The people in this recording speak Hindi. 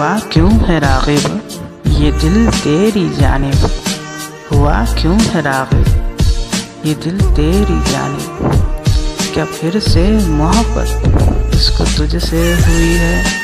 हुआ क्यों है राग़िब ये दिल तेरी जानिब, हुआ क्यों है राग़िब ये दिल तेरी जानिब, क्या फिर से मोहब्बत इसको तुझसे हुई है।